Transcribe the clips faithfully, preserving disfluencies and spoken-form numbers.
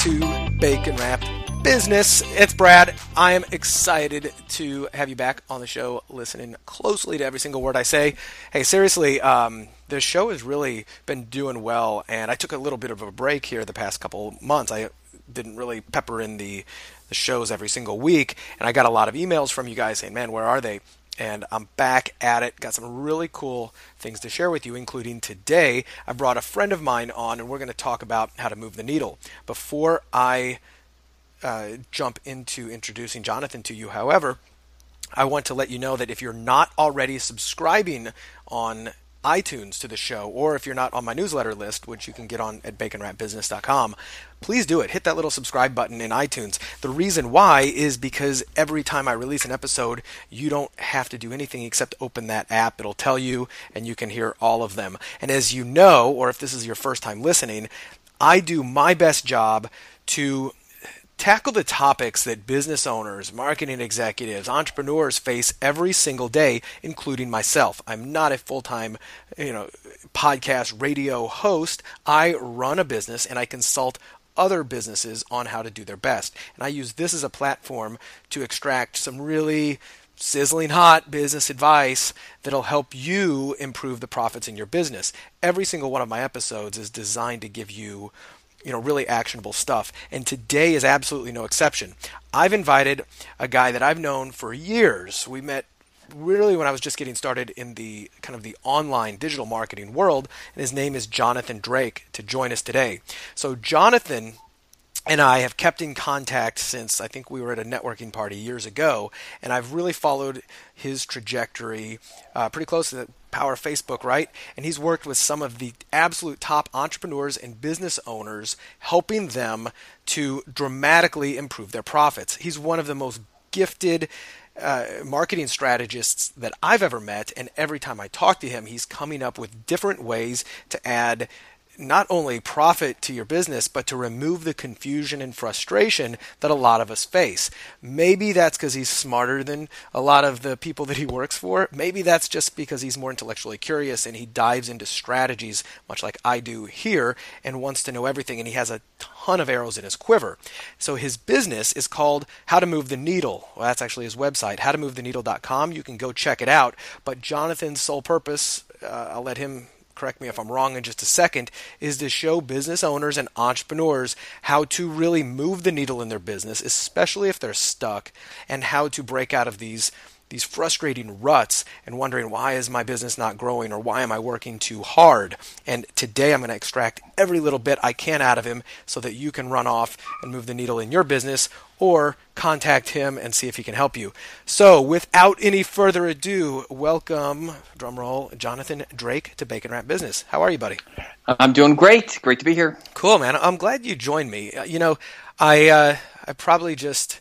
to Bacon Wrapped Business. It's Brad. I am excited to have you back on the show, listening closely to every single word I say. Hey, seriously, um, the show has really been doing well, and I took a little bit of a break here the past couple months. I didn't really pepper in the, the shows every single week, and I got a lot of emails from you guys saying, man, where are they? And I'm back at it. Got some really cool things to share with you, including today. I brought a friend of mine on, and we're going to talk about how to move the needle. Before I... Uh, jump into introducing Jonathan to you. However, I want to let you know that if you're not already subscribing on iTunes to the show, or if you're not on my newsletter list, which you can get on at bacon wrap business dot com, please do it. Hit that little subscribe button in iTunes. The reason why is because every time I release an episode, you don't have to do anything except open that app. It'll tell you, and you can hear all of them. And as you know, or if this is your first time listening, I do my best job to tackle the topics that business owners, marketing executives, entrepreneurs face every single day, including myself. I'm not a full-time, you know, podcast radio host. I run a business and I consult other businesses on how to do their best. And I use this as a platform to extract some really sizzling hot business advice that'll help you improve the profits in your business. Every single one of my episodes is designed to give you you know, really actionable stuff. And today is absolutely no exception. I've invited a guy that I've known for years. We met really when I was just getting started in the kind of the online digital marketing world. And his name is Jonathan Drake to join us today. So Jonathan and I have kept in contact since I think we were at a networking party years ago. And I've really followed his trajectory uh, pretty close to the power of Facebook, right? And he's worked with some of the absolute top entrepreneurs and business owners, helping them to dramatically improve their profits. He's one of the most gifted uh, marketing strategists that I've ever met. And every time I talk to him, he's coming up with different ways to add not only profit to your business, but to remove the confusion and frustration that a lot of us face. Maybe that's because he's smarter than a lot of the people that he works for. Maybe that's just because he's more intellectually curious and he dives into strategies, much like I do here, and wants to know everything, and he has a ton of arrows in his quiver. So his business is called How to Move the Needle. Well, that's actually his website, how to move the needle dot com. You can go check it out. But Jonathan's sole purpose, uh, I'll let him correct me if I'm wrong in just a second, is to show business owners and entrepreneurs how to really move the needle in their business, especially if they're stuck, and how to break out of these these frustrating ruts and wondering, why is my business not growing, or why am I working too hard? And today I'm going to extract every little bit I can out of him so that you can run off and move the needle in your business, or contact him and see if he can help you. So without any further ado, welcome, drumroll, Jonathan Drake to Bacon Wrap Business. How are you, buddy? I'm doing great. Great to be here. Cool, man. I'm glad you joined me. You know, I uh, I probably just,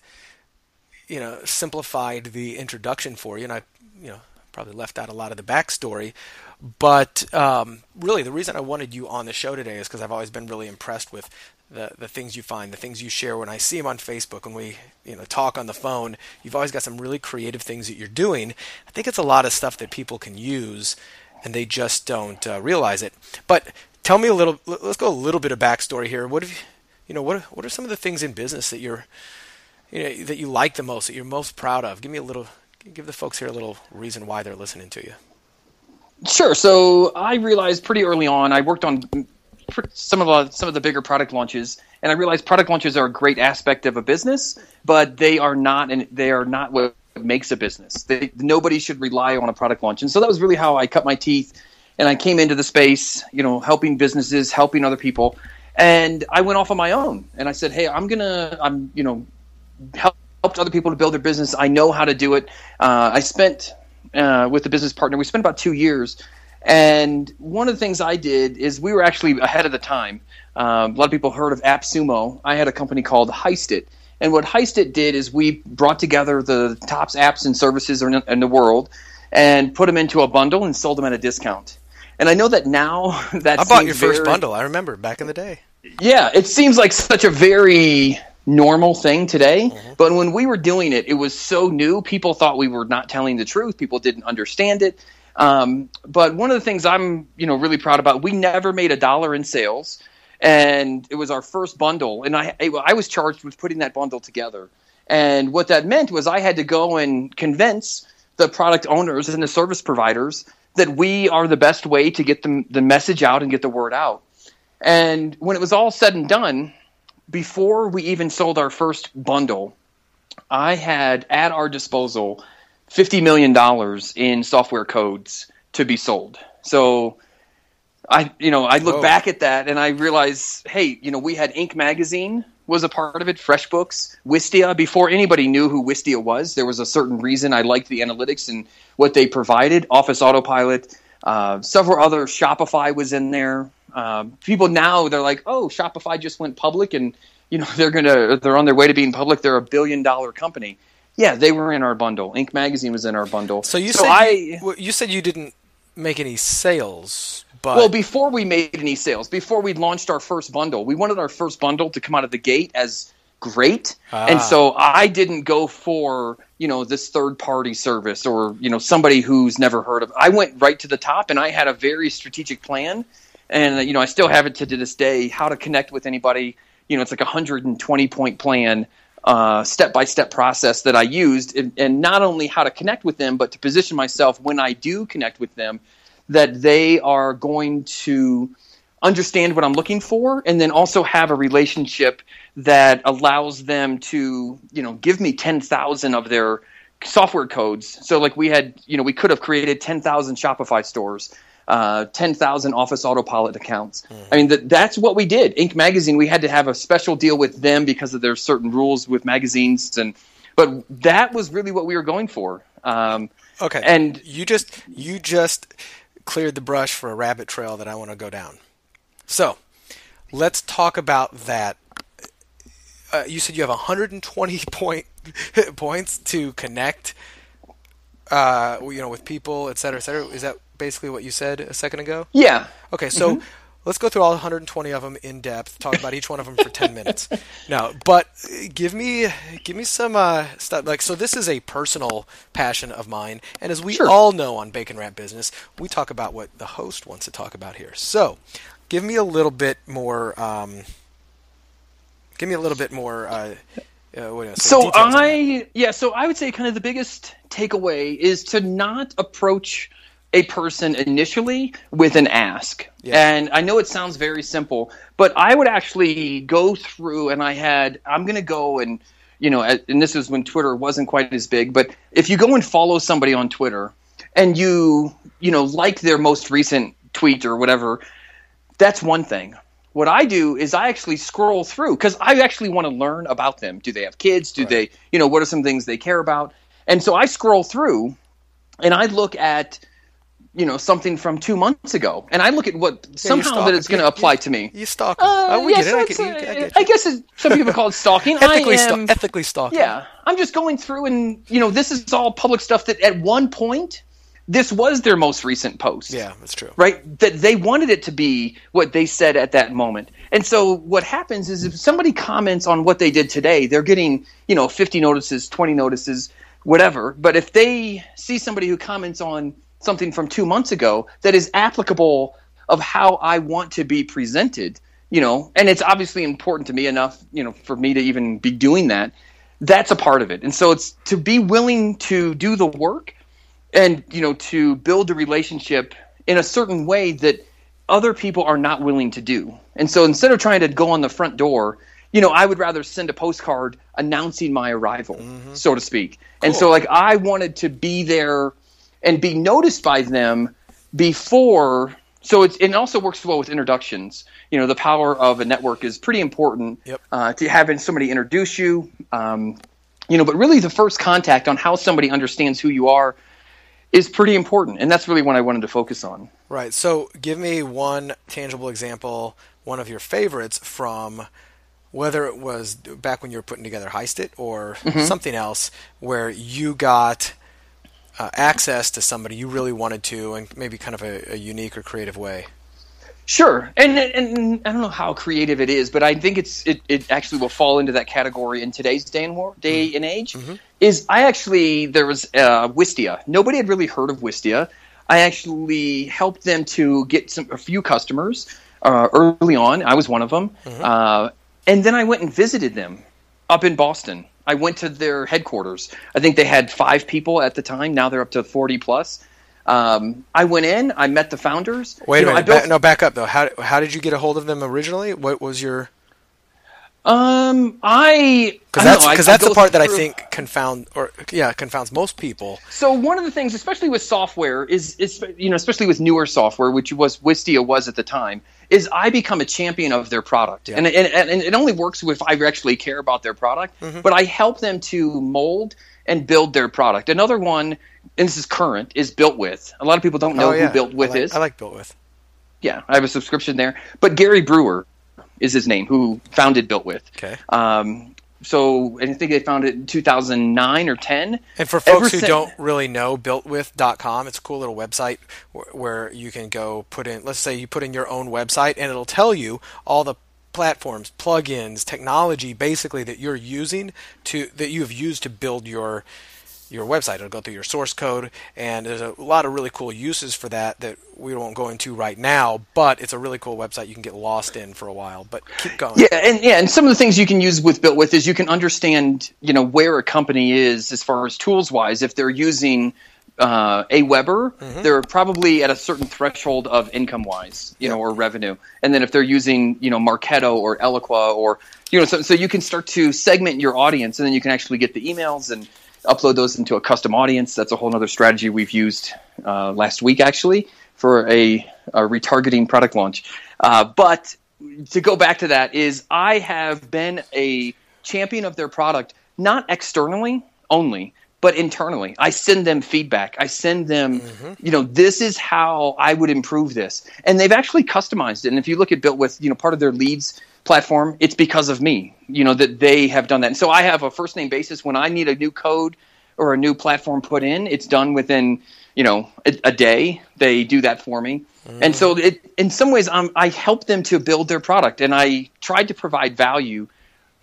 you know, simplified the introduction for you, and I, you know, probably left out a lot of the backstory. But um, really, the reason I wanted you on the show today is because I've always been really impressed with the the things you find, the things you share. When I see them on Facebook, when we you know talk on the phone, you've always got some really creative things that you're doing. I think it's a lot of stuff that people can use, and they just don't uh, realize it. But tell me a little. Let's go a little bit of backstory here. What have you, you know? What what are some of the things in business that you're, you know, that you like the most, that you're most proud of? Give me a little. Give the folks here a little reason why they're listening to you. Sure. So I realized pretty early on, I worked on some of the, some of the bigger product launches, and I realized product launches are a great aspect of a business, but they are not, and they are not what makes a business. They, nobody should rely on a product launch, and so that was really how I cut my teeth, and I came into the space, you know, helping businesses, helping other people, and I went off on my own, and I said, hey, I'm gonna, I'm, you know, help helped other people to build their business. I know how to do it. Uh, I spent. Uh, with the business partner, we spent about two years And one of the things I did is we were actually ahead of the time. Um, a lot of people heard of AppSumo. I had a company called Heist It. And what Heist It did is we brought together the top apps and services in the world and put them into a bundle and sold them at a discount. And I know that now that's I bought your very, first bundle. I remember back in the day. Yeah, it seems like such a very normal thing today. Mm-hmm. But when we were doing it, it was so new. People thought we were not telling the truth. People didn't understand it. Um, but one of the things I'm, you know, really proud about, we never made a dollar in sales. And it was our first bundle, and I I was charged with putting that bundle together. And what that meant was I had to go and convince the product owners and the service providers that we are the best way to get the, the message out and get the word out. And when it was all said and done, before we even sold our first bundle, I had at our disposal fifty million dollars in software codes to be sold. So I, you know, I look Whoa. back at that and I realize, hey, you know, we had Inc. Magazine was a part of it, FreshBooks, Wistia. Before anybody knew who Wistia was, there was a certain reason I liked the analytics and what they provided. Office Autopilot, uh, several other, Shopify was in there. Um, people now, they're like, oh, Shopify just went public, and you know they're gonna, they're on their way to being public. They're a billion dollar company. Yeah, they were in our bundle. Inc. Magazine was in our bundle. So you so said I, you, you said you didn't make any sales. But well, before we made any sales, before we launched our first bundle, we wanted our first bundle to come out of the gate as great. Ah. And so I didn't go for, you know, this third-party service or, you know, somebody who's never heard of. I went right to the top, and I had a very strategic plan. And, you know, I still have it to this day, how to connect with anybody. You know, it's like a one hundred twenty point plan, uh, step-by-step process that I used. And, and not only how to connect with them, but to position myself when I do connect with them, that they are going to understand what I'm looking for, and then also have a relationship that allows them to, you know, give me ten thousand of their software codes. So like we had, you know, we could have created ten thousand Shopify stores, uh, ten thousand Office Autopilot accounts. Mm-hmm. I mean, th- that's what we did. Inc. Magazine, we had to have a special deal with them because of their certain rules with magazines. and But that was really what we were going for. Um, okay. And you just, you just... cleared the brush for a rabbit trail that I want to go down. So let's talk about that. Uh, you said you have one hundred twenty point points to connect, uh, you know, with people, et cetera, et cetera. Is that basically what you said a second ago? Yeah. Okay. So mm-hmm. let's go through all one hundred twenty of them in depth. Talk about each one of them for ten minutes. No, but give me give me some uh, stuff. Like, so this is a personal passion of mine, and as we sure. all know on Bacon Wrapped Business, we talk about what the host wants to talk about here. So, give me a little bit more. Um, give me a little bit more. Uh, uh, what else? So I yeah. So I would say kind of the biggest takeaway is to not approach a person initially with an ask. Yeah. And I know it sounds very simple, but I would actually go through and I had, I'm going to go and, you know, and this is when Twitter wasn't quite as big, but if you go and follow somebody on Twitter and you, you know, like their most recent tweet or whatever, that's one thing. What I do is I actually scroll through because I actually want to learn about them. Do they have kids? Do Right. they, you know, what are some things they care about? And so I scroll through and I look at, you know, something from two months ago. And I look at what yeah, somehow that it's going to apply you, to me. You stalk them. Uh, oh, we yeah, get so it. I, can, uh, you, I, get I guess it, some people call it stalking. ethically, I am, st- ethically stalking. Yeah. I'm just going through and, you know, this is all public stuff that at one point, this was their most recent post. Yeah, that's true. Right? That they wanted it to be what they said at that moment. And so what happens is if somebody comments on what they did today, they're getting, you know, fifty notices, twenty notices, whatever. But if they see somebody who comments on something from two months ago that is applicable of how I want to be presented, you know, and it's obviously important to me enough, you know, for me to even be doing that, that's a part of it. And so it's to be willing to do the work and, you know, to build a relationship in a certain way that other people are not willing to do. And so instead of trying to go on the front door, you know, I would rather send a postcard announcing my arrival, mm-hmm. so to speak. Cool. And so like I wanted to be there and be noticed by them before. So it's, it also works well with introductions. You know, the power of a network is pretty important. Yep. uh, to having somebody introduce you. Um, you know, but really the first contact on how somebody understands who you are is pretty important, and that's really what I wanted to focus on. Right. So give me one tangible example, one of your favorites from whether it was back when you were putting together Heist It or mm-hmm. something else where you got uh, access to somebody you really wanted to in maybe kind of a, a unique or creative way. Sure. And, and and I don't know how creative it is, but I think it's it, it actually will fall into that category in today's day and, war, day mm-hmm. and age. Mm-hmm. Is I actually – there was uh, Wistia. Nobody had really heard of Wistia. I actually helped them to get some a few customers uh, early on. I was one of them. Mm-hmm. Uh, and then I went and visited them up in Boston. I went to their headquarters. I think they had five people at the time. Now they're up to forty plus. Um, I went in. I met the founders. Wait you know, a minute. Built... Back, no, back up though. How how did you get a hold of them originally? What was your? Um, I because that's because that's the part through... that I think confound or yeah confounds most people. So one of the things, especially with software, is is you know especially with newer software, which was Wistia was at the time, is I become a champion of their product, yeah. and, and and it only works if I actually care about their product. Mm-hmm. But I help them to mold and build their product. Another one. And this is current, is Built With. A lot of people don't know oh, yeah. who Built With I like, is. I like Built With. Yeah, I have a subscription there. But Gary Brewer is his name, who founded Built With. Okay. Um, so I think they founded it in two thousand nine or ten. And for folks Ever who don't really know, built with dot com, it's a cool little website where you can go put in, let's say you put in your own website, and it'll tell you all the platforms, plugins, technology, basically, that you're using to, that you've used to build your your website. It'll go through your source code, and there's a lot of really cool uses for that that we won't go into right now, but it's a really cool website you can get lost in for a while, but keep going. Yeah, and yeah, and some of the things you can use with Built With is you can understand, you know, where a company is as far as tools-wise. If they're using uh, AWeber, mm-hmm. they're probably at a certain threshold of income-wise, you know, or revenue. And then if they're using, you know, Marketo or Eloqua or, you know, so, so you can start to segment your audience, and then you can actually get the emails and upload those into a custom audience. That's a whole other strategy we've used uh, last week, actually, for a, a retargeting product launch. Uh, but to go back to that is I have been a champion of their product, not externally only, but internally. I send them feedback. I send them, mm-hmm. you know, this is how I would improve this. And they've actually customized it. And if you look at Built With, you know, part of their leads platform, it's because of me, you know, that they have done that. And so I have a first name basis. When I need a new code or a new platform put in, it's done within, you know, a, a day. They do that for me. Mm-hmm. And so it, in some ways, I'm, I help them to build their product. And I tried to provide value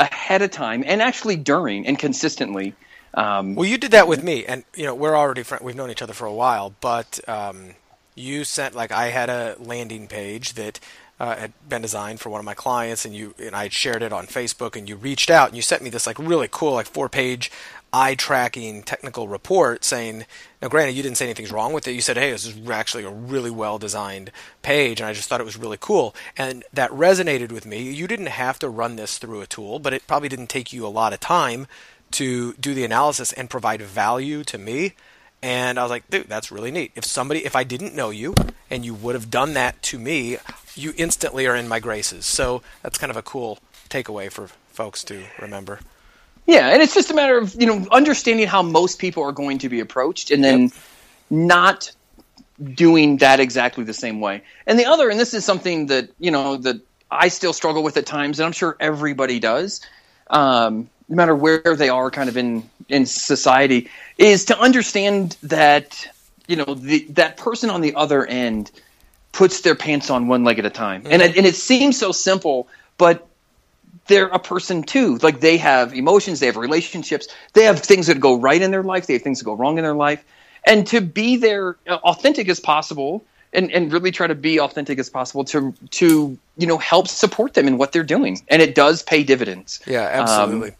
ahead of time and actually during and consistently. Um, well, you did that with me. And, you know, we're already friends. We've known each other for a while. But um, you sent, like, I had a landing page that Uh, had been designed for one of my clients, and you and I had shared it on Facebook, and you reached out and you sent me this like really cool like four page eye tracking technical report saying, now granted you didn't say anything's wrong with it, you said, hey, this is actually a really well designed page, and I just thought it was really cool, and that resonated with me. You didn't have to run this through a tool, but it probably didn't take you a lot of time to do the analysis and provide value to me. And I was like, dude, that's really neat. If somebody, if I didn't know you and you would have done that to me, you instantly are in my graces. So that's kind of a cool takeaway for folks to remember. Yeah, and it's just a matter of, you know, understanding how most people are going to be approached and then yep. not doing that exactly the same way. And the other, and this is something that, you know, that I still struggle with at times, and I'm sure everybody does, um, no matter where they are kind of in, in society, is to understand that, you know, the, that person on the other end puts their pants on one leg at a time. Mm-hmm. And, it, and it seems so simple, but they're a person too. Like they have emotions, they have relationships, they have things that go right in their life, they have things that go wrong in their life. And to be there authentic as possible and, and really try to be authentic as possible to, to, you know, help support them in what they're doing. And it does pay dividends. Yeah, absolutely. Um,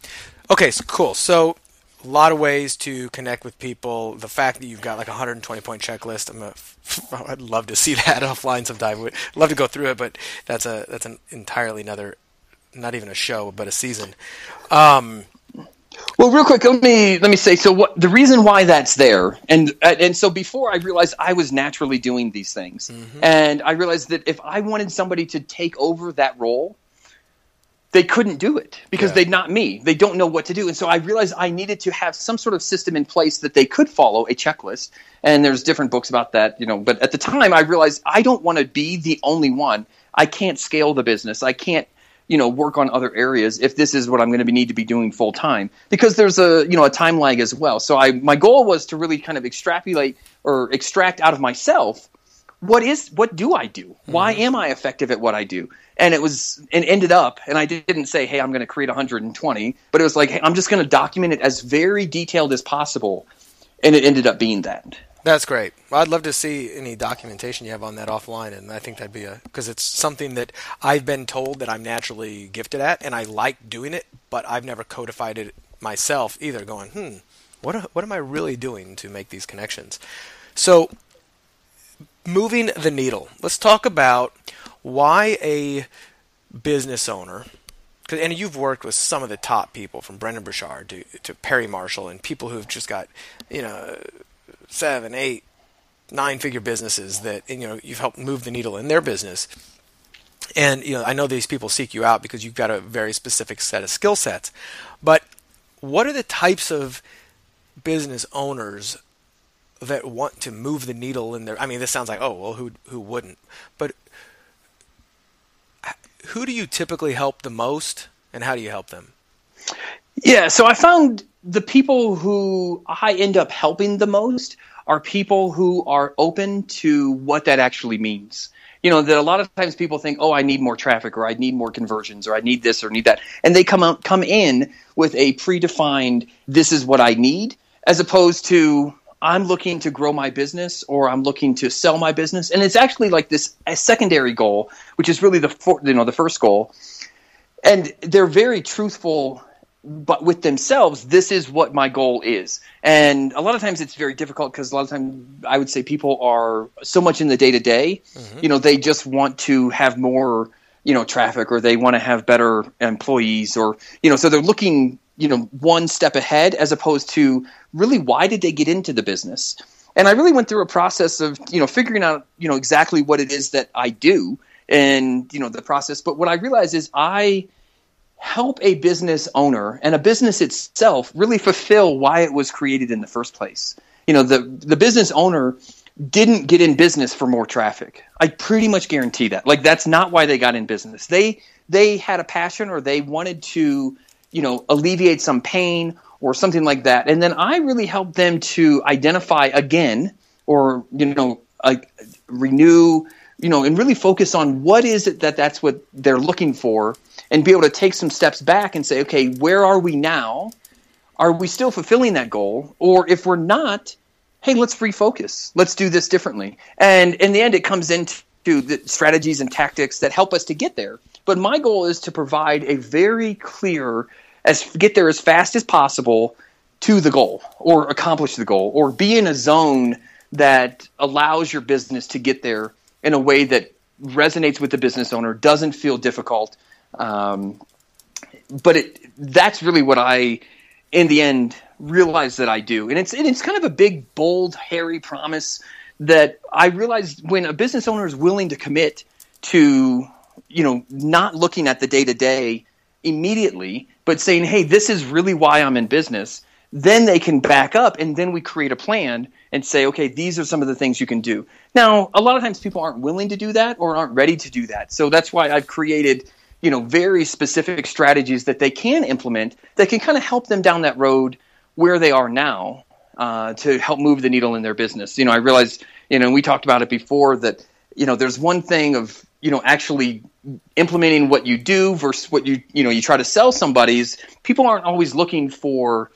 okay, so cool. So a lot of ways to connect with people. The fact that you've got like a one hundred twenty point checklist, I'm a, I'd love to see that offline sometime. I'd love to go through it, but that's a that's an entirely another, not even a show, but a season. Um, well, real quick, let me let me say. So, what the reason why that's there, and and so before I realized I was naturally doing these things, mm-hmm. and I realized that if I wanted somebody to take over that role, they couldn't do it because yeah. they're not me. They don't know what to do. And so I realized I needed to have some sort of system in place that they could follow, a checklist. And there's different books about that, you know. But at the time, I realized I don't want to be the only one. I can't scale the business. I can't, you know, work on other areas if this is what I'm going to be, need to be doing full time, because there's a, you know, a time lag as well. So I, my goal was to really kind of extrapolate or extract out of myself, what is, what do I do? Why am I effective at what I do? And it was, and ended up, and I didn't say, hey, I'm going to create one hundred twenty, but it was like, hey, I'm just going to document it as very detailed as possible. And it ended up being that. That's great. Well, I'd love to see any documentation you have on that offline, and I think that'd be a – because it's something that I've been told that I'm naturally gifted at, and I like doing it, but I've never codified it myself either, going, hmm, what what am I really doing to make these connections? So moving the needle. Let's talk about why a business owner – and you've worked with some of the top people, from Brendan Burchard to, to Perry Marshall, and people who've just got, you know – seven, eight, nine-figure businesses that, you know, you've helped move the needle in their business. And, you know, I know these people seek you out because you've got a very specific set of skill sets. But what are the types of business owners that want to move the needle in their – I mean, this sounds like, oh, well, who who wouldn't? But who do you typically help the most, and how do you help them? Yeah, so I found – the people who I end up helping the most are people who are open to what that actually means. You know, that a lot of times people think, oh, I need more traffic, or I need more conversions, or I need this, or need that. And they come out, come in with a predefined, this is what I need, as opposed to I'm looking to grow my business, or I'm looking to sell my business. And it's actually like this a secondary goal, which is really the for, you know the first goal. And they're very truthful, but with themselves, this is what my goal is. And a lot of times it's very difficult because a lot of times I would say people are so much in the day-to-day, mm-hmm. you know, they just want to have more, you know, traffic, or they want to have better employees, or, you know, so they're looking, you know, one step ahead, as opposed to really, why did they get into the business? And I really went through a process of, you know, figuring out, you know, exactly what it is that I do, and, you know, the process. But what I realized is I – help a business owner and a business itself really fulfill why it was created in the first place. You know, the, the business owner didn't get in business for more traffic. I pretty much guarantee that. Like, that's not why they got in business. They they had a passion, or they wanted to, you know, alleviate some pain or something like that. And then I really helped them to identify again, or, you know, uh, renew, you know, and really focus on what is it that that's what they're looking for, and be able to take some steps back and say, okay, where are we now? Are we still fulfilling that goal? Or if we're not, hey, let's refocus. Let's do this differently. And in the end, it comes into the strategies and tactics that help us to get there. But my goal is to provide a very clear, as get there as fast as possible to the goal, or accomplish the goal, or be in a zone that allows your business to get there in a way that resonates with the business owner, doesn't feel difficult. Um, but it, that's really what I, in the end, realized that I do. And it's, and it's kind of a big, bold, hairy promise that I realized when a business owner is willing to commit to, you know, not looking at the day-to-day immediately, but saying, hey, this is really why I'm in business, then they can back up, and then we create a plan and say, okay, these are some of the things you can do. Now, a lot of times people aren't willing to do that, or aren't ready to do that. So that's why I've created – you know, very specific strategies that they can implement that can kind of help them down that road where they are now, uh, to help move the needle in their business. You know, I realized, you know, we talked about it before, that, you know, there's one thing of, you know, actually implementing what you do versus what you, you know, you try to sell somebody's. People aren't always looking for,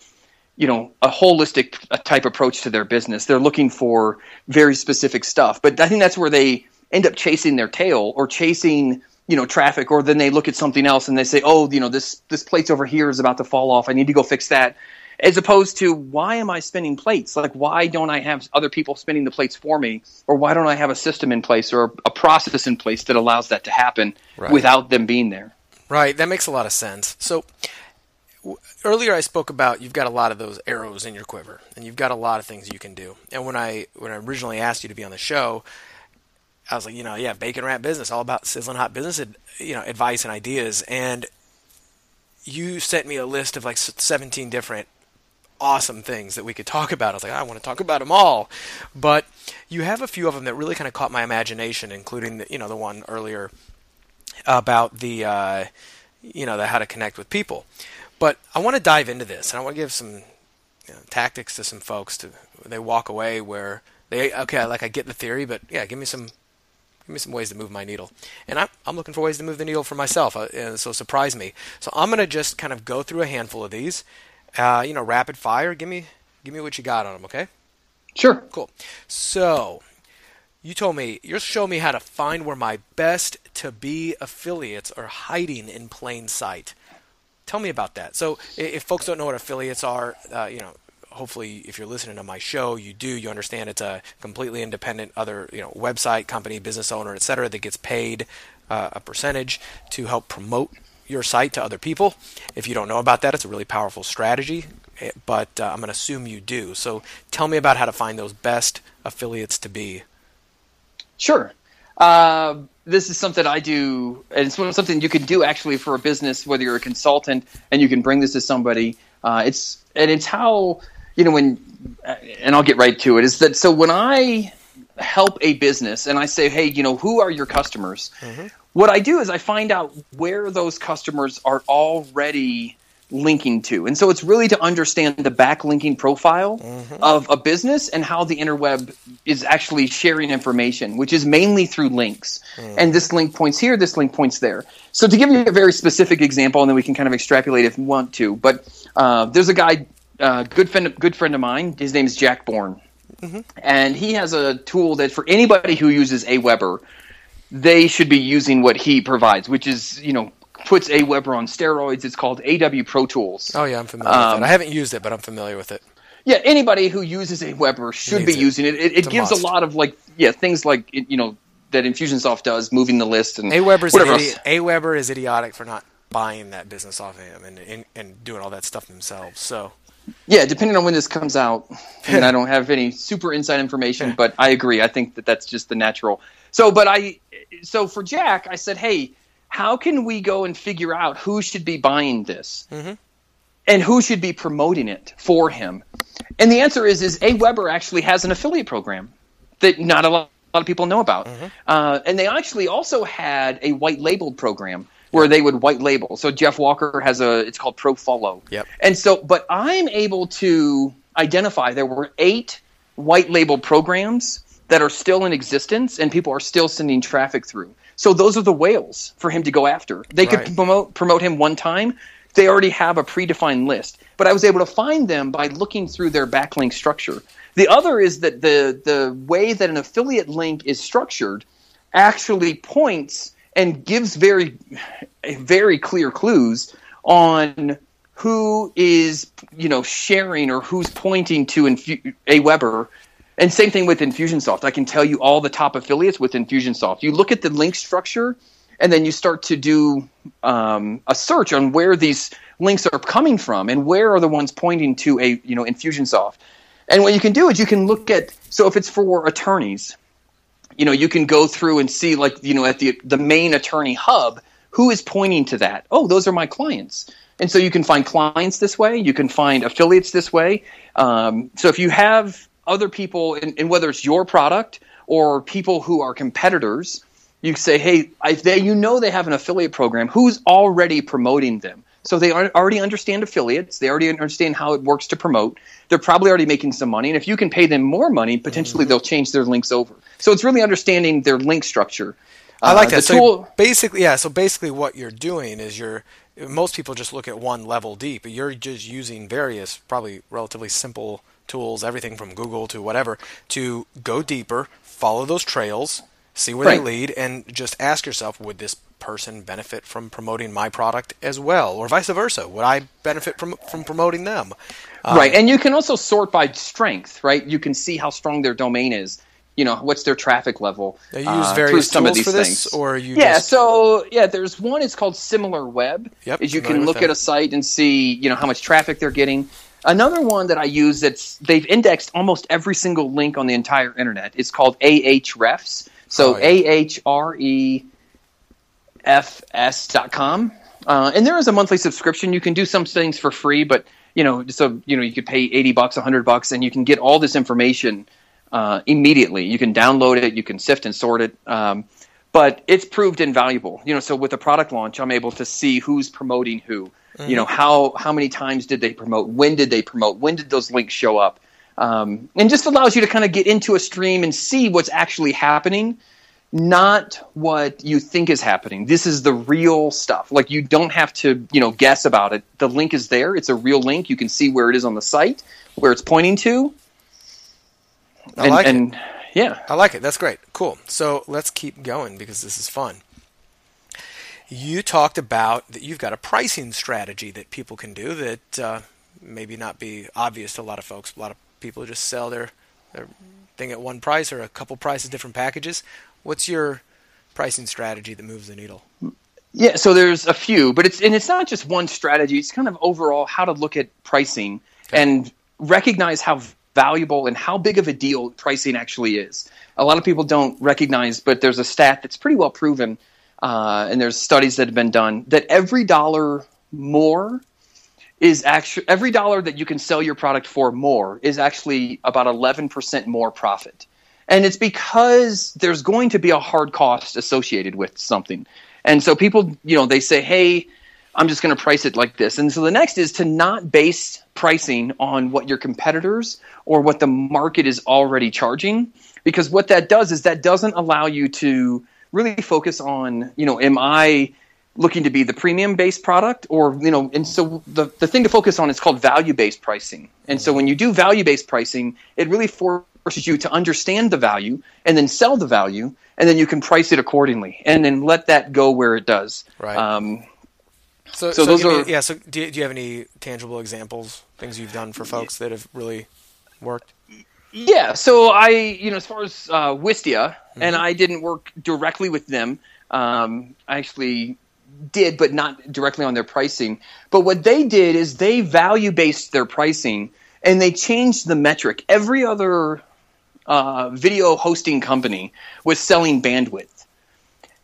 you know, a holistic type approach to their business. They're looking for very specific stuff. But I think that's where they end up chasing their tail, or chasing, you know, traffic, or then they look at something else and they say, oh, you know, this this plate's over here is about to fall off, I need to go fix that, as opposed to, why am I spinning plates? Like, why don't I have other people spinning the plates for me, or why don't I have a system in place, or a process in place that allows that to happen right, without them being there? Right. That makes a lot of sense. So w- earlier I spoke about, you've got a lot of those arrows in your quiver, and you've got a lot of things you can do. And when I when I originally asked you to be on the show, I was like, you know, yeah, Bacon Wrapped Business, all about sizzling hot business, you know, advice and ideas. And you sent me a list of like seventeen different awesome things that we could talk about. I was like, I want to talk about them all. But you have a few of them that really kind of caught my imagination, including, the, you know, the one earlier about the, uh, you know, the how to connect with people. But I want to dive into this, and I want to give some you know, tactics to some folks to they walk away where they, okay, like I get the theory, but yeah, give me some Give me some ways to move my needle. And I'm, I'm looking for ways to move the needle for myself, uh, so surprise me. So I'm going to just kind of go through a handful of these, uh, you know, rapid fire. Give me give me what you got on them, okay? Sure. Cool. So you told me, you're showing me how to find where my best to be affiliates are hiding in plain sight. Tell me about that. So if folks don't know what affiliates are, uh, you know, hopefully, if you're listening to my show, you do. You understand it's a completely independent other, you know, website, company, business owner, et cetera, that gets paid uh, a percentage to help promote your site to other people. If you don't know about that, it's a really powerful strategy, but uh, I'm going to assume you do. So tell me about how to find those best affiliates to be. Sure. Uh, this is something I do, and it's something you can do actually for a business, whether you're a consultant, and you can bring this to somebody. Uh, it's and it's how... You know, when, and I'll get right to it, is that so when I help a business and I say, hey, you know, who are your customers? Mm-hmm. What I do is I find out where those customers are already linking to. And so it's really to understand the backlinking profile mm-hmm. of a business and how the interweb is actually sharing information, which is mainly through links. Mm. And this link points here, this link points there. So to give you a very specific example, and then we can kind of extrapolate if you want to, but uh, there's a guy. Uh, good friend, good friend of mine. His name is Jack Born, mm-hmm. and he has a tool that for anybody who uses AWeber, they should be using what he provides, which is you know puts AWeber on steroids. It's called A W Pro Tools. Oh yeah, I'm familiar um, with it. I haven't used it, but I'm familiar with it. Yeah, anybody who uses AWeber should be it. using it. It, it a gives must. a lot of like yeah things like you know that Infusionsoft does, moving the list and AWeber's whatever idi- else. AWeber is idiotic for not buying that business off of him and and, and doing all that stuff themselves. So. Yeah, depending on when this comes out, and I don't have any super inside information, but I agree. I think that that's just the natural. So, but I, so for Jack, I said, hey, how can we go and figure out who should be buying this, mm-hmm. and who should be promoting it for him? And the answer is, is AWeber actually has an affiliate program that not a lot, a lot of people know about, mm-hmm. uh, and they actually also had a white labeled program. Where they would white label. So Jeff Walker has a – it's called ProFollow. Yep. And so – but I'm able to identify there were eight white label programs that are still in existence and people are still sending traffic through. So those are the whales for him to go after. They right. could promote, promote him one time. They already have a predefined list. But I was able to find them by looking through their backlink structure. The other is that the the way that an affiliate link is structured actually points – and gives very very clear clues on who is you know sharing or who's pointing to Infu- AWeber. And same thing with Infusionsoft. I can tell you all the top affiliates with Infusionsoft. You look at the link structure, and then you start to do um, a search on where these links are coming from and where are the ones pointing to a you know Infusionsoft. And what you can do is you can look at – so if it's for attorneys – You know, you can go through and see, like, you know, at the the main attorney hub, who is pointing to that? Oh, those are my clients. And so you can find clients this way. You can find affiliates this way. Um, so if you have other people, and, and whether it's your product or people who are competitors, you say, hey, I, they, you know they have an affiliate program. Who's already promoting them? So they already understand affiliates. They already understand how it works to promote. They're probably already making some money. And if you can pay them more money, potentially mm-hmm. they'll change their links over. So it's really understanding their link structure. I like uh, that. So tool- basically, yeah, so basically what you're doing is you're – most people just look at one level deep. You're just using various probably relatively simple tools, everything from Google to whatever, to go deeper, follow those trails, see where right. they lead, and just ask yourself, would this person benefit from promoting my product as well, or vice versa? Would I benefit from from promoting them? Um, right, and you can also sort by strength, right? You can see how strong their domain is. You know, what's their traffic level? Now you use various uh, some tools of these for this, things. or you yeah. Just... So yeah, there's one. It's called SimilarWeb. Yep, is you can look at a site and see you know how much traffic they're getting. Another one that I use that's they've indexed almost every single link on the entire internet. It's called Ahrefs. So oh, yeah. A H R E F S dot com Uh, and there is a monthly subscription. You can do some things for free, but you know, so you know, you could pay eighty bucks, a hundred bucks, and you can get all this information uh, immediately. You can download it, you can sift and sort it. Um, but it's proved invaluable. You know, so with a product launch, I'm able to see who's promoting who. Mm-hmm. You know, how how many times did they promote? When did they promote? When did those links show up? Um, and just allows you to kind of get into a stream and see what's actually happening, not what you think is happening. This is the real stuff. Like, you don't have to, you know, guess about it. The link is there. It's a real link. You can see where it is on the site, where it's pointing to. I and, like and, it. Yeah. I like it. That's great. Cool. So let's keep going because this is fun. You talked about that you've got a pricing strategy that people can do that uh, maybe not be obvious to a lot of folks. A lot of people just sell their, their thing at one price or a couple prices, different packages. What's your pricing strategy that moves the needle? Yeah, so there's a few, but it's and it's not just one strategy. It's kind of overall how to look at pricing okay. and recognize how valuable and how big of a deal pricing actually is. A lot of people don't recognize, but there's a stat that's pretty well proven, uh, and there's studies that have been done, that every dollar more is actually – every dollar that you can sell your product for more is actually about eleven percent more profit. And it's because there's going to be a hard cost associated with something. And so people, you know, they say, hey, I'm just going to price it like this. And so the next is to not base pricing on what your competitors or what the market is already charging, because what that does is that doesn't allow you to really focus on, you know, am I looking to be the premium-based product or, you know, and so the, the thing to focus on is called value-based pricing. And so when you do value-based pricing, it really for forces you to understand the value and then sell the value, and then you can price it accordingly and then let that go where it does. Right. Um, so, so, so those are, yeah. So do you, do you have any tangible examples, things you've done for folks that have really worked? Yeah. So I, you know, as far as uh, Wistia, mm-hmm. and I didn't work directly with them. Um, I actually did, but not directly on their pricing. But what they did is they value-based their pricing and they changed the metric. Every other Uh, video hosting company was selling bandwidth.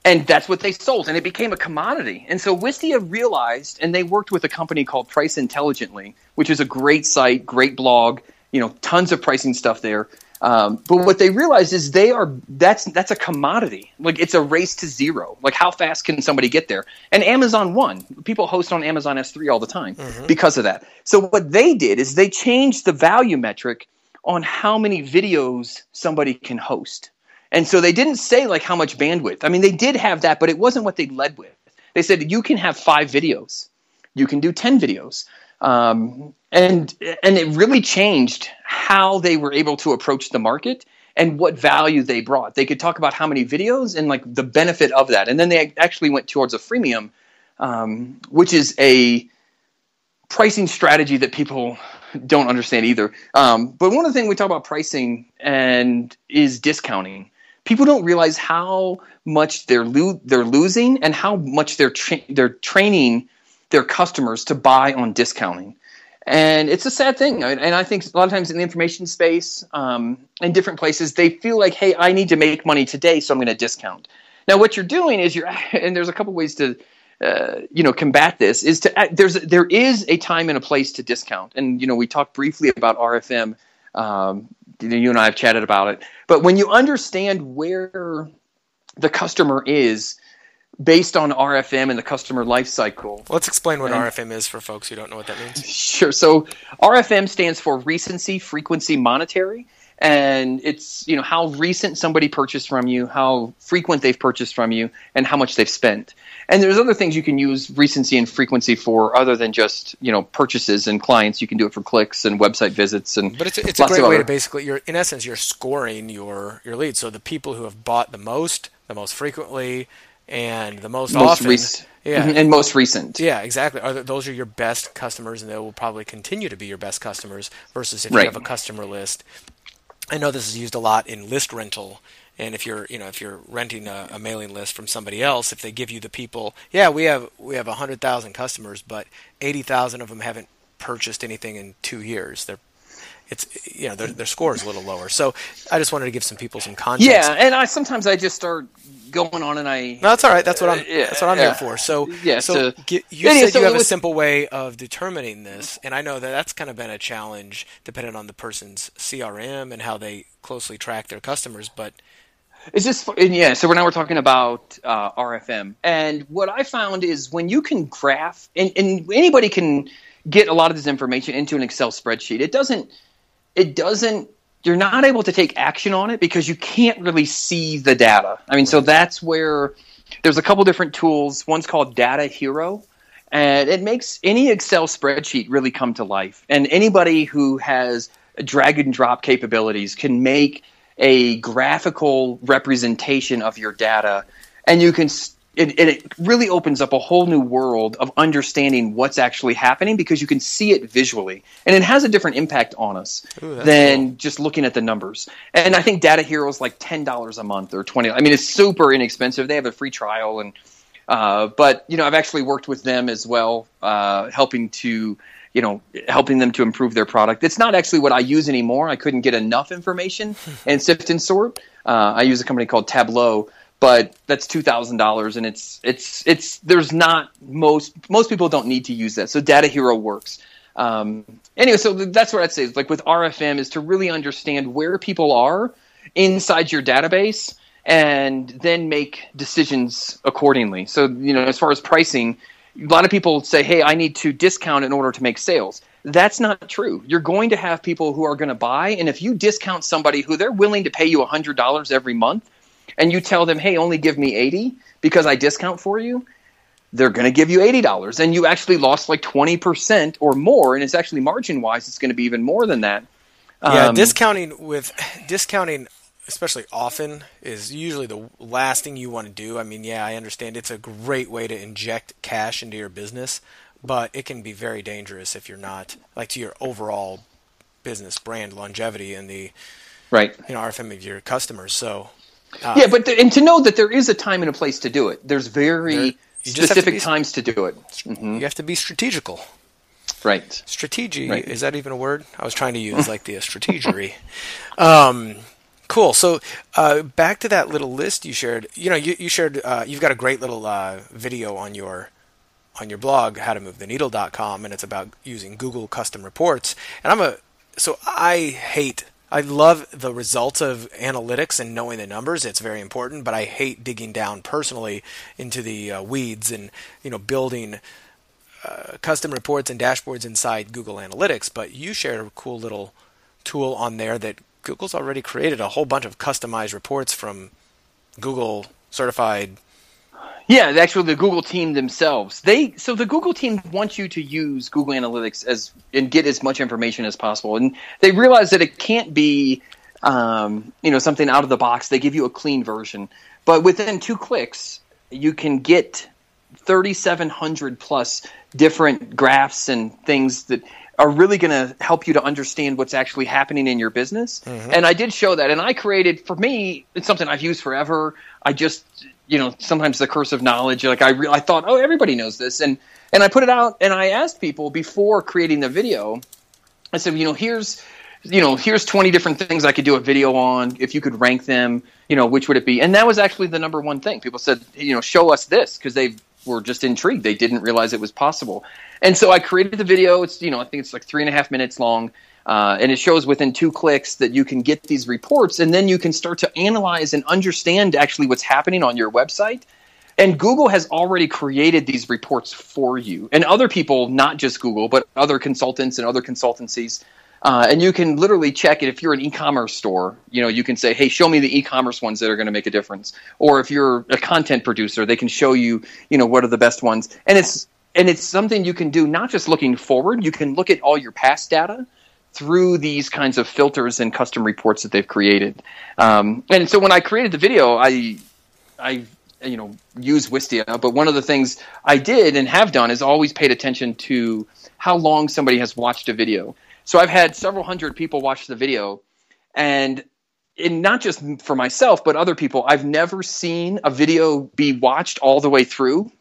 And that's what they sold. And it became a commodity. And so Wistia realized, and they worked with a company called Price Intelligently, which is a great site, great blog, you know, tons of pricing stuff there. Um, but what they realized is they are that's that's a commodity. Like, it's a race to zero. Like, how fast can somebody get there? And Amazon won. People host on Amazon S three all the time mm-hmm. because of that. So what they did is they changed the value metric on how many videos somebody can host. And so they didn't say like how much bandwidth. I mean, they did have that, but it wasn't what they led with. They said, you can have five videos. You can do ten videos. Um, and and it really changed how they were able to approach the market and what value they brought. They could talk about how many videos and like the benefit of that. And then they actually went towards a freemium, um, which is a pricing strategy that people don't understand either. Um, but one of the things we talk about pricing and is discounting. People don't realize how much they're lo- they're losing and how much they're tra- they're training their customers to buy on discounting. And it's a sad thing. And I think a lot of times in the information space um, and different places, they feel like, hey, I need to make money today, so I'm going to discount. Now, what you're doing is you're – and there's a couple ways to – Uh, you know, combat this is to there's there is a time and a place to discount, and you know we talked briefly about R F M. Um, you and I have chatted about it, but when you understand where the customer is based on R F M and the customer life cycle, let's explain what and, R F M is for folks who don't know what that means. Sure. So R F M stands for recency, frequency, monetary. And it's, you know, how recent somebody purchased from you, how frequent they've purchased from you, and how much they've spent. And there's other things you can use recency and frequency for other than just, you know, purchases and clients. You can do it for clicks and website visits. And But it's, it's a great way to basically, you're in essence, you're scoring your, your leads. So the people who have bought the most, the most frequently, and the most, most often. Rec- yeah. And most recent. Yeah, exactly. Are th- those are your best customers, and they will probably continue to be your best customers versus if right. you have a customer list. I know this is used a lot in list rental, and if you're, you know, if you're renting a, a mailing list from somebody else, if they give you the people, yeah, we have we have a hundred thousand customers, but eighty thousand of them haven't purchased anything in two years. They're it's, you know, their, their score is a little lower. So I just wanted to give some people some context. Yeah, and I sometimes I just start going on and I. No, that's all right. That's what I'm. Uh, yeah, that's what I'm yeah. here for. So yeah. So to, you yeah, said so you have was, a simple way of determining this, and I know that that's kind of been a challenge depending on the person's C R M and how they closely track their customers, but. It's just, and yeah, so now we're talking about uh, R F M. And what I found is when you can graph, and, and anybody can get a lot of this information into an Excel spreadsheet. It doesn't, it doesn't, you're not able to take action on it because you can't really see the data. I mean, so that's where there's a couple different tools. One's called Data Hero, and it makes any Excel spreadsheet really come to life. And anybody who has drag and drop capabilities can make a graphical representation of your data, and you can it, it really opens up a whole new world of understanding what's actually happening because you can see it visually, and it has a different impact on us Ooh, than cool. just looking at the numbers. And I think Data Hero is like ten dollars a month or twenty. I mean, it's super inexpensive. They have a free trial, and uh, but you know, I've actually worked with them as well, uh, helping to. You know, helping them to improve their product. It's not actually what I use anymore. I couldn't get enough information and sift and sort. Uh, I use a company called Tableau, but that's two thousand dollars, and it's it's it's there's not most most people don't need to use that. So Data Hero works. Um, anyway, so that's what I'd say. Is like with R F M is to really understand where people are inside your database, and then make decisions accordingly. So you know, as far as pricing. A lot of people say, hey, I need to discount in order to make sales. That's not true. You're going to have people who are going to buy, and if you discount somebody who they're willing to pay you one hundred dollars every month and you tell them, hey, only give me eighty dollars because I discount for you, they're going to give you eighty dollars. And you actually lost like twenty percent or more, and it's actually margin-wise it's going to be even more than that. Yeah, um, discounting with discounting – especially often, is usually the last thing you want to do. I mean, yeah, I understand it's a great way to inject cash into your business, but it can be very dangerous if you're not, like, to your overall business brand longevity and the right, you know, R F M of your customers. So uh, yeah, but the, and to know that there is a time and a place to do it. There's very there, specific to be, times to do it. Mm-hmm. You have to be strategical. Right. Strategy, right. Is that even a word? I was trying to use, like, the strategery. Um Cool. So uh, back to that little list you shared. You know, you, you shared. Uh, you've got a great little uh, video on your on your blog, how to move the needle dot com, and it's about using Google custom reports. And I'm a so I hate. I love the results of analytics and knowing the numbers. It's very important, but I hate digging down personally into the uh, weeds and you know building uh, custom reports and dashboards inside Google Analytics. But you shared a cool little tool on there that. Google's already created a whole bunch of customized reports from Google certified. Yeah, actually the Google team themselves. They so the Google team wants you to use Google Analytics as and get as much information as possible. And they realize that it can't be um, you know something out of the box. They give you a clean version. But within two clicks, you can get thirty-seven hundred plus different graphs and things that are really going to help you to understand what's actually happening in your business. Mm-hmm. And I did show that. And I created, for me, it's something I've used forever. I just, you know, sometimes the curse of knowledge, like I re- I thought, oh, everybody knows this. And, and I put it out and I asked people before creating the video, I said, you know, here's, you know, here's twenty different things I could do a video on. If you could rank them, you know, which would it be? And that was actually the number one thing. People said, you know, show us this because they've, were just intrigued. They didn't realize it was possible. And so I created the video. It's, you know, I think it's like three and a half minutes long. Uh, and it shows within two clicks that you can get these reports and then you can start to analyze and understand actually what's happening on your website. And Google has already created these reports for you and other people, not just Google, but other consultants and other consultancies. Uh, and you can literally check it. If you're an e-commerce store, you know, you can say, hey, show me the e-commerce ones that are going to make a difference. Or if you're a content producer, they can show you, you know, what are the best ones. And it's and it's something you can do not just looking forward. You can look at all your past data through these kinds of filters and custom reports that they've created. Um, and so when I created the video, I, I you know, use Wistia. But one of the things I did and have done is always paid attention to how long somebody has watched a video. So I've had several hundred people watch the video, and in not just for myself, but other people, I've never seen a video be watched all the way through.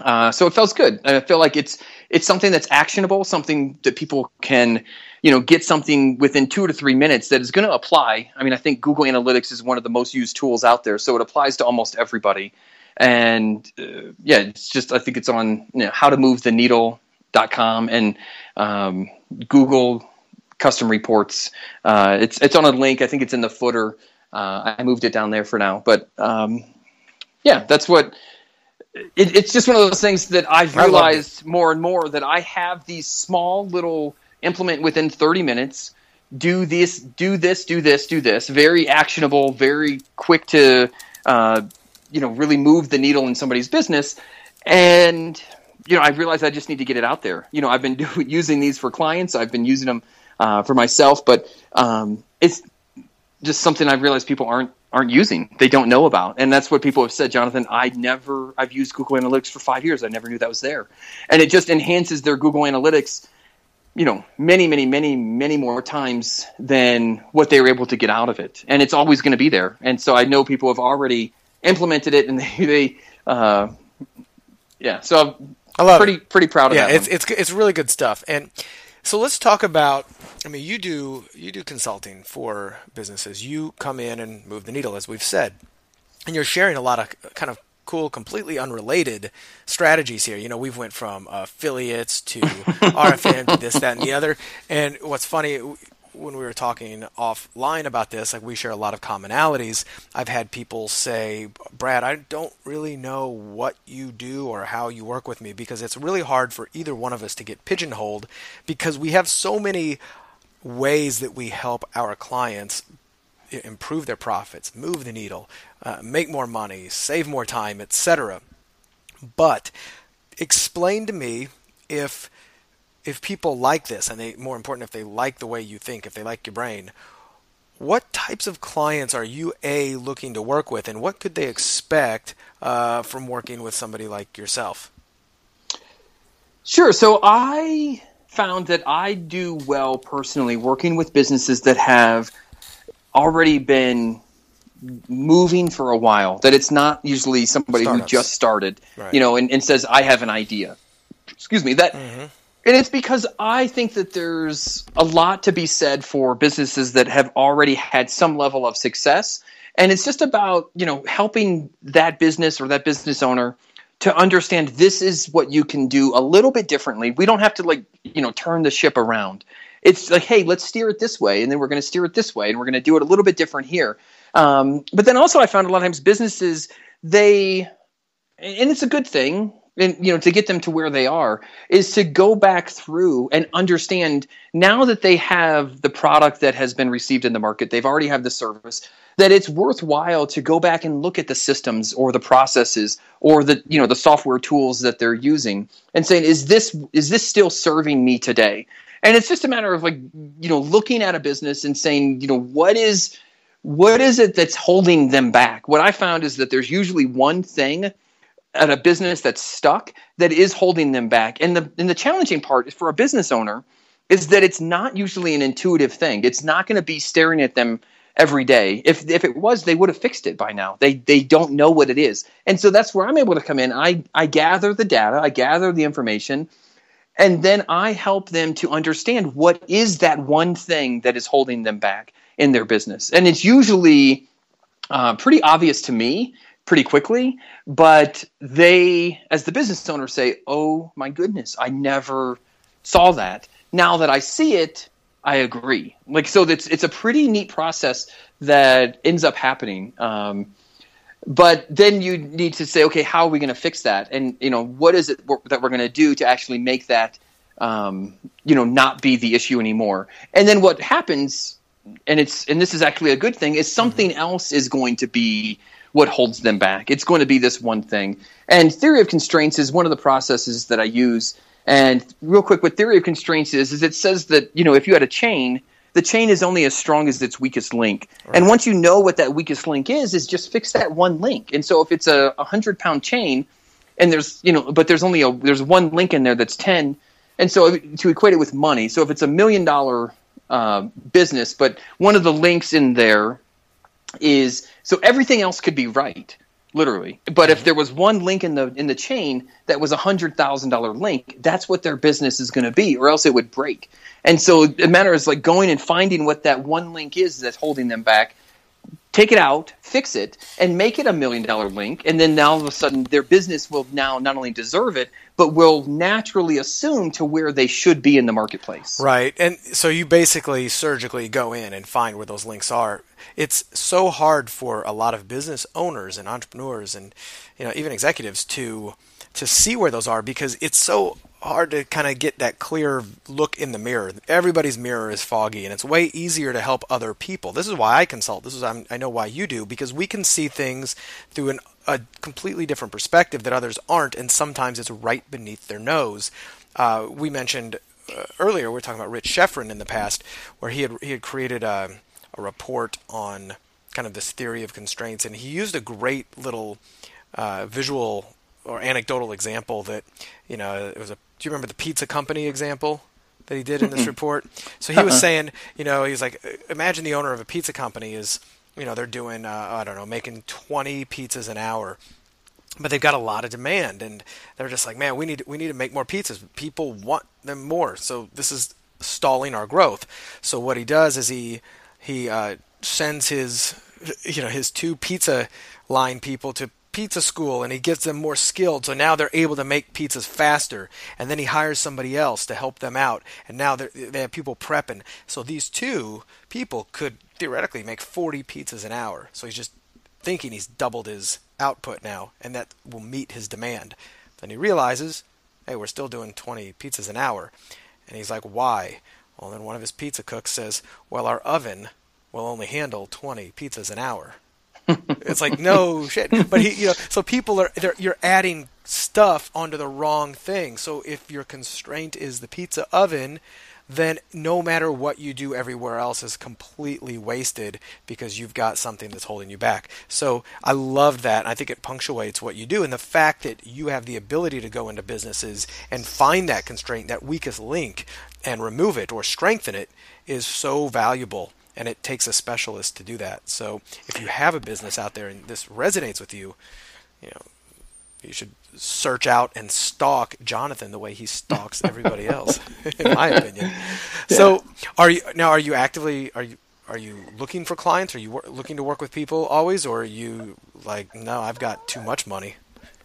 Uh, so it feels good. And I feel like it's it's something that's actionable, something that people can, you know, get something within two to three minutes that is going to apply. I mean, I think Google Analytics is one of the most used tools out there, so it applies to almost everybody. And uh, yeah, it's just I think it's on you know, how to move the needle dot com and um, Google Custom Reports. Uh, it's it's on a link. I think it's in the footer. Uh, I moved it down there for now, but um, yeah, that's what. It, it's just one of those things that I've realized more and more that I have these small little implement within thirty minutes, do this, do this, do this, do this, very actionable, very quick to, uh, you know, really move the needle in somebody's business. And, you know, I realized I just need to get it out there. You know, I've been do- using these for clients. I've been using them uh, for myself, but um, it's just something I've realized people aren't, aren't using, they don't know about. And that's what people have said, Jonathan, I never, I've used Google Analytics for five years. I never knew that was there. And it just enhances their Google Analytics, you know, many, many, many, many more times than what they were able to get out of it. And it's always going to be there. And so I know people have already implemented it and they, they uh, yeah. So I'm I love pretty, it. pretty proud of yeah, that. Yeah, it's, it's, it's really good stuff. And so let's talk about, I mean, you do you do consulting for businesses. You come in and move the needle, as we've said. And you're sharing a lot of kind of cool, completely unrelated strategies here. You know, we've went from affiliates to R F M to this, that, and the other. And what's funny, when we were talking offline about this, like we share a lot of commonalities. I've had people say, Brad, I don't really know what you do or how you work with me, because it's really hard for either one of us to get pigeonholed because we have so many ways that we help our clients improve their profits, move the needle, uh, make more money, save more time, et cetera. But explain to me if if people like this, and they, more important, if they like the way you think, if they like your brain, what types of clients are you a looking to work with, and what could they expect uh, from working with somebody like yourself? Sure. So I found that I do well personally working with businesses that have already been moving for a while, that it's not usually somebody Startups. who just started, right. you know, and, and says, I have an idea. Excuse me. That, mm-hmm. And it's because I think that there's a lot to be said for businesses that have already had some level of success. And it's just about, you know, helping that business or that business owner to understand this is what you can do a little bit differently. We don't have to, like, you know, turn the ship around. It's like, hey, let's steer it this way, and then we're going to steer it this way, and we're going to do it a little bit different here. Um, but then also I found a lot of times businesses, they – and it's a good thing, and you know, to get them to where they are, is to go back through and understand now that they have the product that has been received in the market, they've already have the service, that it's worthwhile to go back and look at the systems or the processes or the, you know, the software tools that they're using and saying, is this is this still serving me today? And it's just a matter of, like, you know, looking at a business and saying, you know, what is what is it that's holding them back? What I found is that there's usually one thing at a business that's stuck that is holding them back. And the and the challenging part is for a business owner is that it's not usually an intuitive thing. It's not going to be staring at them every day. If if it was, they would have fixed it by now. They they don't know what it is. And so that's where I'm able to come in. I I gather the data, I gather the information, and then I help them to understand what is that one thing that is holding them back in their business. And it's usually uh, pretty obvious to me pretty quickly, but they, as the business owner, say, oh my goodness, I never saw that. Now that I see it, I agree. Like, so that's, it's a pretty neat process that ends up happening. Um, but then you need to say, okay, how are we going to fix that? And, you know, what is it w- that we're going to do to actually make that, um, you know, not be the issue anymore? And then what happens, and it's, and this is actually a good thing, is something mm-hmm. else is going to be what holds them back. It's going to be this one thing. And theory of constraints is one of the processes that I use. And real quick, what theory of constraints is, is it says that, you know, if you had a chain, the chain is only as strong as its weakest link. Right. And once you know what that weakest link is, is just fix that one link. And so if it's a one hundred pound chain and there's, you know, but there's only a, there's one link in there that's ten. And so to equate it with money. So if it's a million dollar uh, business, but one of the links in there is, so everything else could be right, literally. But if there was one link in the in the chain that was a one hundred thousand dollars link, that's what their business is going to be, or else it would break. And so the matter is like going and finding what that one link is that's holding them back, take it out, fix it, and make it a million-dollar link. And then now all of a sudden their business will now not only deserve it, but will naturally assume to where they should be in the marketplace. Right. And so you basically surgically go in and find where those links are. It's so hard for a lot of business owners and entrepreneurs and, you know, even executives to to see where those are, because it's so hard to kind of get that clear look in the mirror. Everybody's mirror is foggy, and it's way easier to help other people. This is why I consult. This is I'm, I know why you do, because we can see things through an, a completely different perspective that others aren't, and sometimes it's right beneath their nose. Uh, we mentioned uh, earlier, we were talking about Rich Sheffrin in the past, where he had he had created a, a report on kind of this theory of constraints, and he used a great little uh, visual or anecdotal example that, you know, it was a do you remember the pizza company example that he did in this report? So he was saying, you know, he's like, imagine the owner of a pizza company is, you know, they're doing, uh, I don't know, making twenty pizzas an hour, but they've got a lot of demand, and they're just like, man, we need we need to make more pizzas. People want them more, so this is stalling our growth. So what he does is he he uh, sends his, you know, his two pizza line people to pizza school, and he gets them more skilled, so now they're able to make pizzas faster, and then he hires somebody else to help them out, and now they have people prepping, so these two people could theoretically make forty pizzas an hour. So he's just thinking he's doubled his output now, and that will meet his demand. Then he realizes, hey, we're still doing twenty pizzas an hour, and he's like, why? Well, then one of his pizza cooks says, well, our oven will only handle twenty pizzas an hour. It's like, no shit. But he, you know, so people are, you're adding stuff onto the wrong thing. So if your constraint is the pizza oven, then no matter what you do everywhere else is completely wasted, because you've got something that's holding you back. So I love that. And I think it punctuates what you do. And the fact that you have the ability to go into businesses and find that constraint, that weakest link, and remove it or strengthen it is so valuable. And it takes a specialist to do that. So if you have a business out there and this resonates with you, you know, you should search out and stalk Jonathan the way he stalks everybody else, in my opinion. Yeah. So are you now? Are you actively are you are you looking for clients? Are you wor- looking to work with people always, or are you like, no, I've got too much money?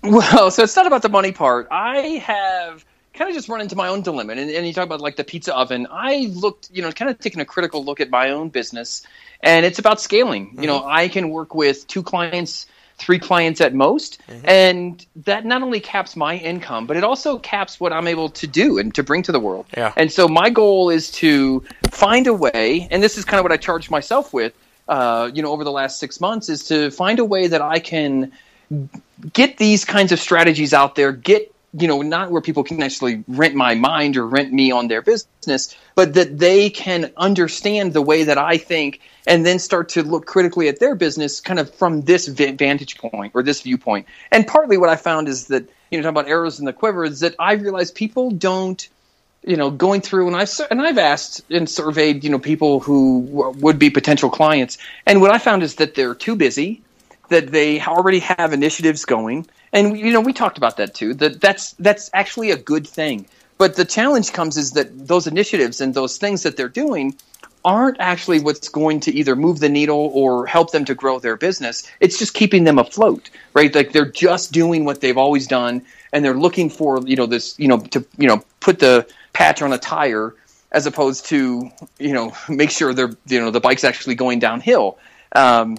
Well, so it's not about the money part. I have kind of just run into my own dilemma. And, and you talk about like the pizza oven. I looked, you know, kind of taking a critical look at my own business, and it's about scaling. Mm-hmm. You know, I can work with two clients, three clients at most. Mm-hmm. And that not only caps my income, but it also caps what I'm able to do and to bring to the world. Yeah. And so my goal is to find a way, and this is kind of what I charged myself with, uh, you know, over the last six months is to find a way that I can get these kinds of strategies out there, get, you know, not where people can actually rent my mind or rent me on their business, but that they can understand the way that I think and then start to look critically at their business kind of from this vantage point or this viewpoint. And partly what I found is that, you know, talking about arrows in the quiver, is that I realized people don't, you know, going through, and I've, and I've asked and surveyed, you know, people who w- would be potential clients. And what I found is that they're too busy, that they already have initiatives going. And, you know, we talked about that too, that that's that's actually a good thing. But the challenge comes is that those initiatives and those things that they're doing aren't actually what's going to either move the needle or help them to grow their business. It's just keeping them afloat, right? Like they're just doing what they've always done, and they're looking for, you know, this, you know, to, you know, put the patch on a tire as opposed to, you know, make sure they're, you know, the bike's actually going downhill. Um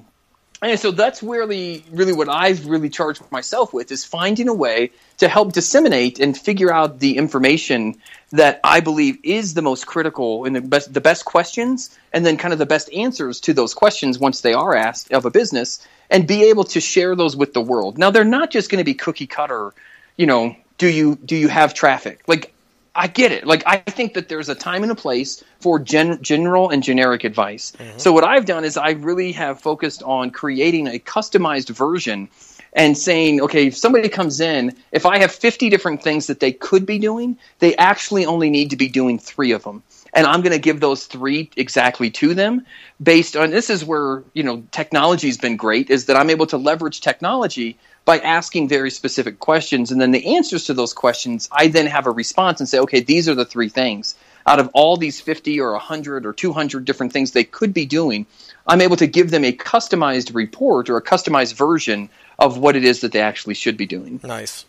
And so that's really, really what I've really charged myself with, is finding a way to help disseminate and figure out the information that I believe is the most critical and the best, the best questions, and then kind of the best answers to those questions once they are asked of a business, and be able to share those with the world. Now, they're not just going to be cookie cutter, you know, do you do you have traffic? Like, I get it. Like, I think that there's a time and a place for gen- general and generic advice. Mm-hmm. So what I've done is I really have focused on creating a customized version and saying, okay, if somebody comes in, if I have fifty different things that they could be doing, they actually only need to be doing three of them. and I'm going to give those three exactly to them based on, this is where, you know, technology's been great, is that I'm able to leverage technology by asking very specific questions, and then the answers to those questions, I then have a response and say, okay, these are the three things. Out of all these fifty or one hundred or two hundred different things they could be doing, I'm able to give them a customized report or a customized version of what it is that they actually should be doing. Nice.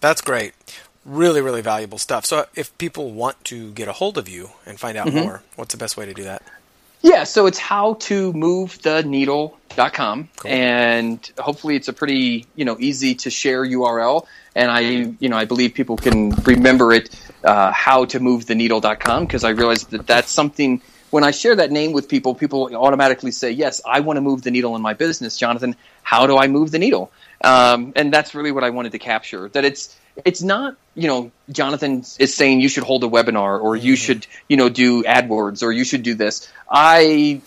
That's great. Really, really valuable stuff. So if people want to get a hold of you and find out mm-hmm. more, what's the best way to do that? Yeah, so it's how to move the needle dot com, cool. and hopefully it's a pretty, you know, easy to share U R L, and I, you know, I believe people can remember it, uh, how to move the needle dot com, because I realized that that's something, when I share that name with people, people automatically say, yes, I want to move the needle in my business, Jonathan, how do I move the needle? Um, and that's really what I wanted to capture, that it's, it's not, you know, Jonathan is saying you should hold a webinar or you should, you know, do AdWords or you should do this. I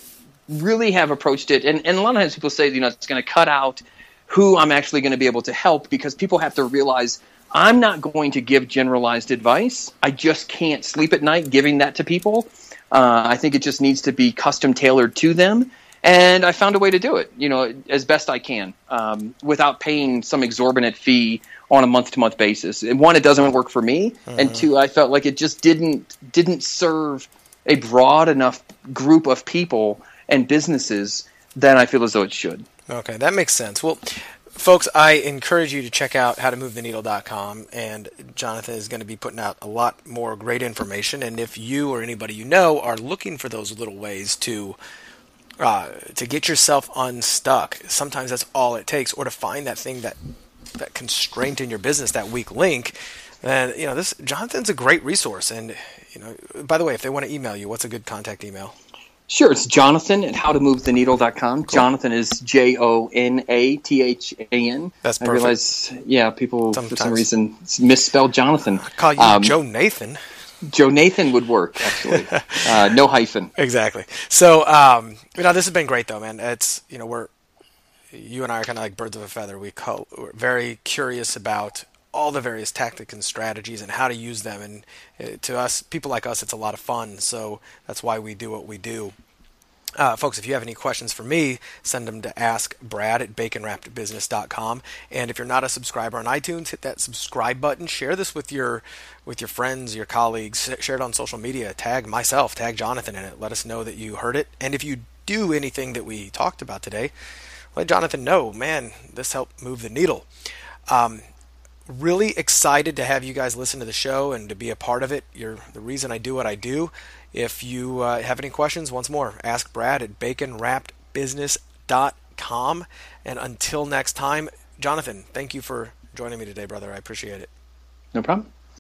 really have approached it. And, and a lot of times people say, you know, it's going to cut out who I'm actually going to be able to help, because people have to realize I'm not going to give generalized advice. I just can't sleep at night giving that to people. Uh, I think it just needs to be custom tailored to them. And I found a way to do it, you know, as best I can, um, without paying some exorbitant fee on a month-to-month basis. And one, it doesn't work for me, mm-hmm. and two, I felt like it just didn't didn't serve a broad enough group of people and businesses that I feel as though it should. Okay, that makes sense. Well, folks, I encourage you to check out how to move the needle dot com, and Jonathan is going to be putting out a lot more great information. And if you or anybody you know are looking for those little ways to Uh, to get yourself unstuck, sometimes that's all it takes, or to find that thing, that that constraint in your business, that weak link, then, you know, this Jonathan's a great resource. And, you know, by the way, if they want to email you, what's a good contact email? Sure, it's Jonathan at how to move the needle dot com. Cool. Jonathan is J O N A T H A N. That's perfect. I realize, yeah, people sometimes, for some reason, misspell Jonathan. I call you um, Joe Nathan. Joe Nathan would work, actually. Uh, no hyphen. Exactly. So, um, you know, this has been great, though, man. It's, you know, we're, you and I are kind of like birds of a feather. We co- we're very curious about all the various tactics and strategies and how to use them. And uh, to us, people like us, it's a lot of fun. So that's why we do what we do. Uh, folks, if you have any questions for me, send them to ask brad at bacon wrapped business dot com. And if you're not a subscriber on iTunes, hit that subscribe button. Share this with your with your friends, your colleagues. Share it on social media. Tag myself. Tag Jonathan in it. Let us know that you heard it. And if you do anything that we talked about today, let Jonathan know, man, this helped move the needle. Um, really excited to have you guys listen to the show and to be a part of it. You're the reason I do what I do. If you uh, have any questions, once more, ask Brad at bacon wrapped business dot com. And until next time, Jonathan, thank you for joining me today, brother. I appreciate it. No problem.